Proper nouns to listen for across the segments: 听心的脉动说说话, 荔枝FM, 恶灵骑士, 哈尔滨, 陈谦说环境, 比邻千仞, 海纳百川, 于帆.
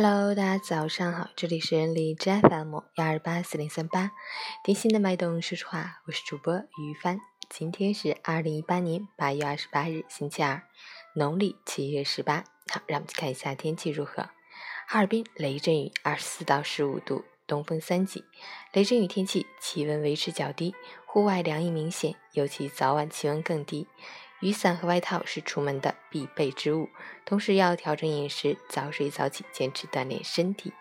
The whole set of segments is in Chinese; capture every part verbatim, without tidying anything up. Hello， 大家早上好，这里是荔枝 F M 幺二八四零三八，听心的脉动说说话，我是主播于帆。今天是二零一八年八月二十八日，星期二，农历七月十八。好，让我们去看一下天气如何。哈尔滨雷阵雨，二十四到十五度，东风三级。雷阵雨天气，气温维持较低，户外凉意明显，尤其早晚气温更低。雨伞和外套是出门的必备之物，同时要调整饮食，早睡早起，坚持锻炼身体，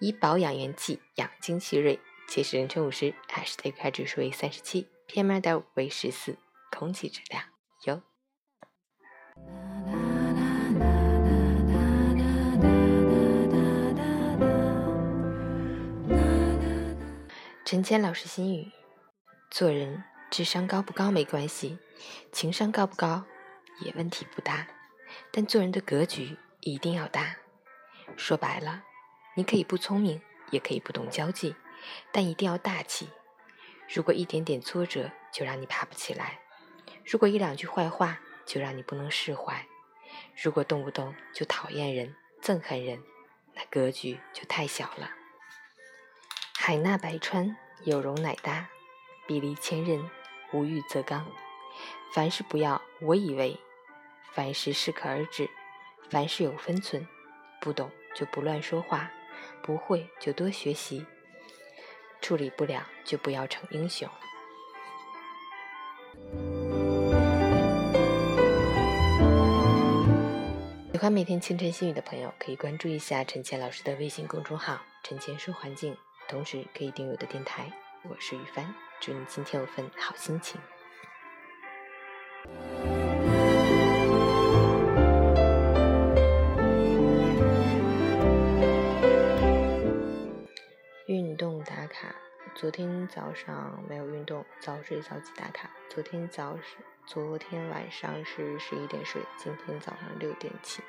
以保养元气，养精蓄锐。截止凌晨五时 ，H 大 Q I 指数为三十七 ，P M 二点五 为十四，空气质量优。陈谦老师心语：做人，智商高不高没关系，情商高不高也问题不大，但做人的格局一定要大。说白了，你可以不聪明，也可以不懂交际，但一定要大气。如果一点点挫折就让你爬不起来，如果一两句坏话就让你不能释怀，如果动不动就讨厌人、憎恨人，那格局就太小了。海纳百川，有容乃大，比邻千仞，无欲则刚。凡事不要我以为，凡事适可而止，凡事有分寸，不懂就不乱说话，不会就多学习，处理不了就不要逞英雄。喜欢每天清晨心语的朋友，可以关注一下陈谦老师的微信公众号陈谦说环境，同时可以订阅我的电台。我是于帆，祝你今天有份好心情。运动打卡，昨天早上没有运动，早睡早起打卡。昨天早是昨天晚上是十一点睡，今天早上六点起。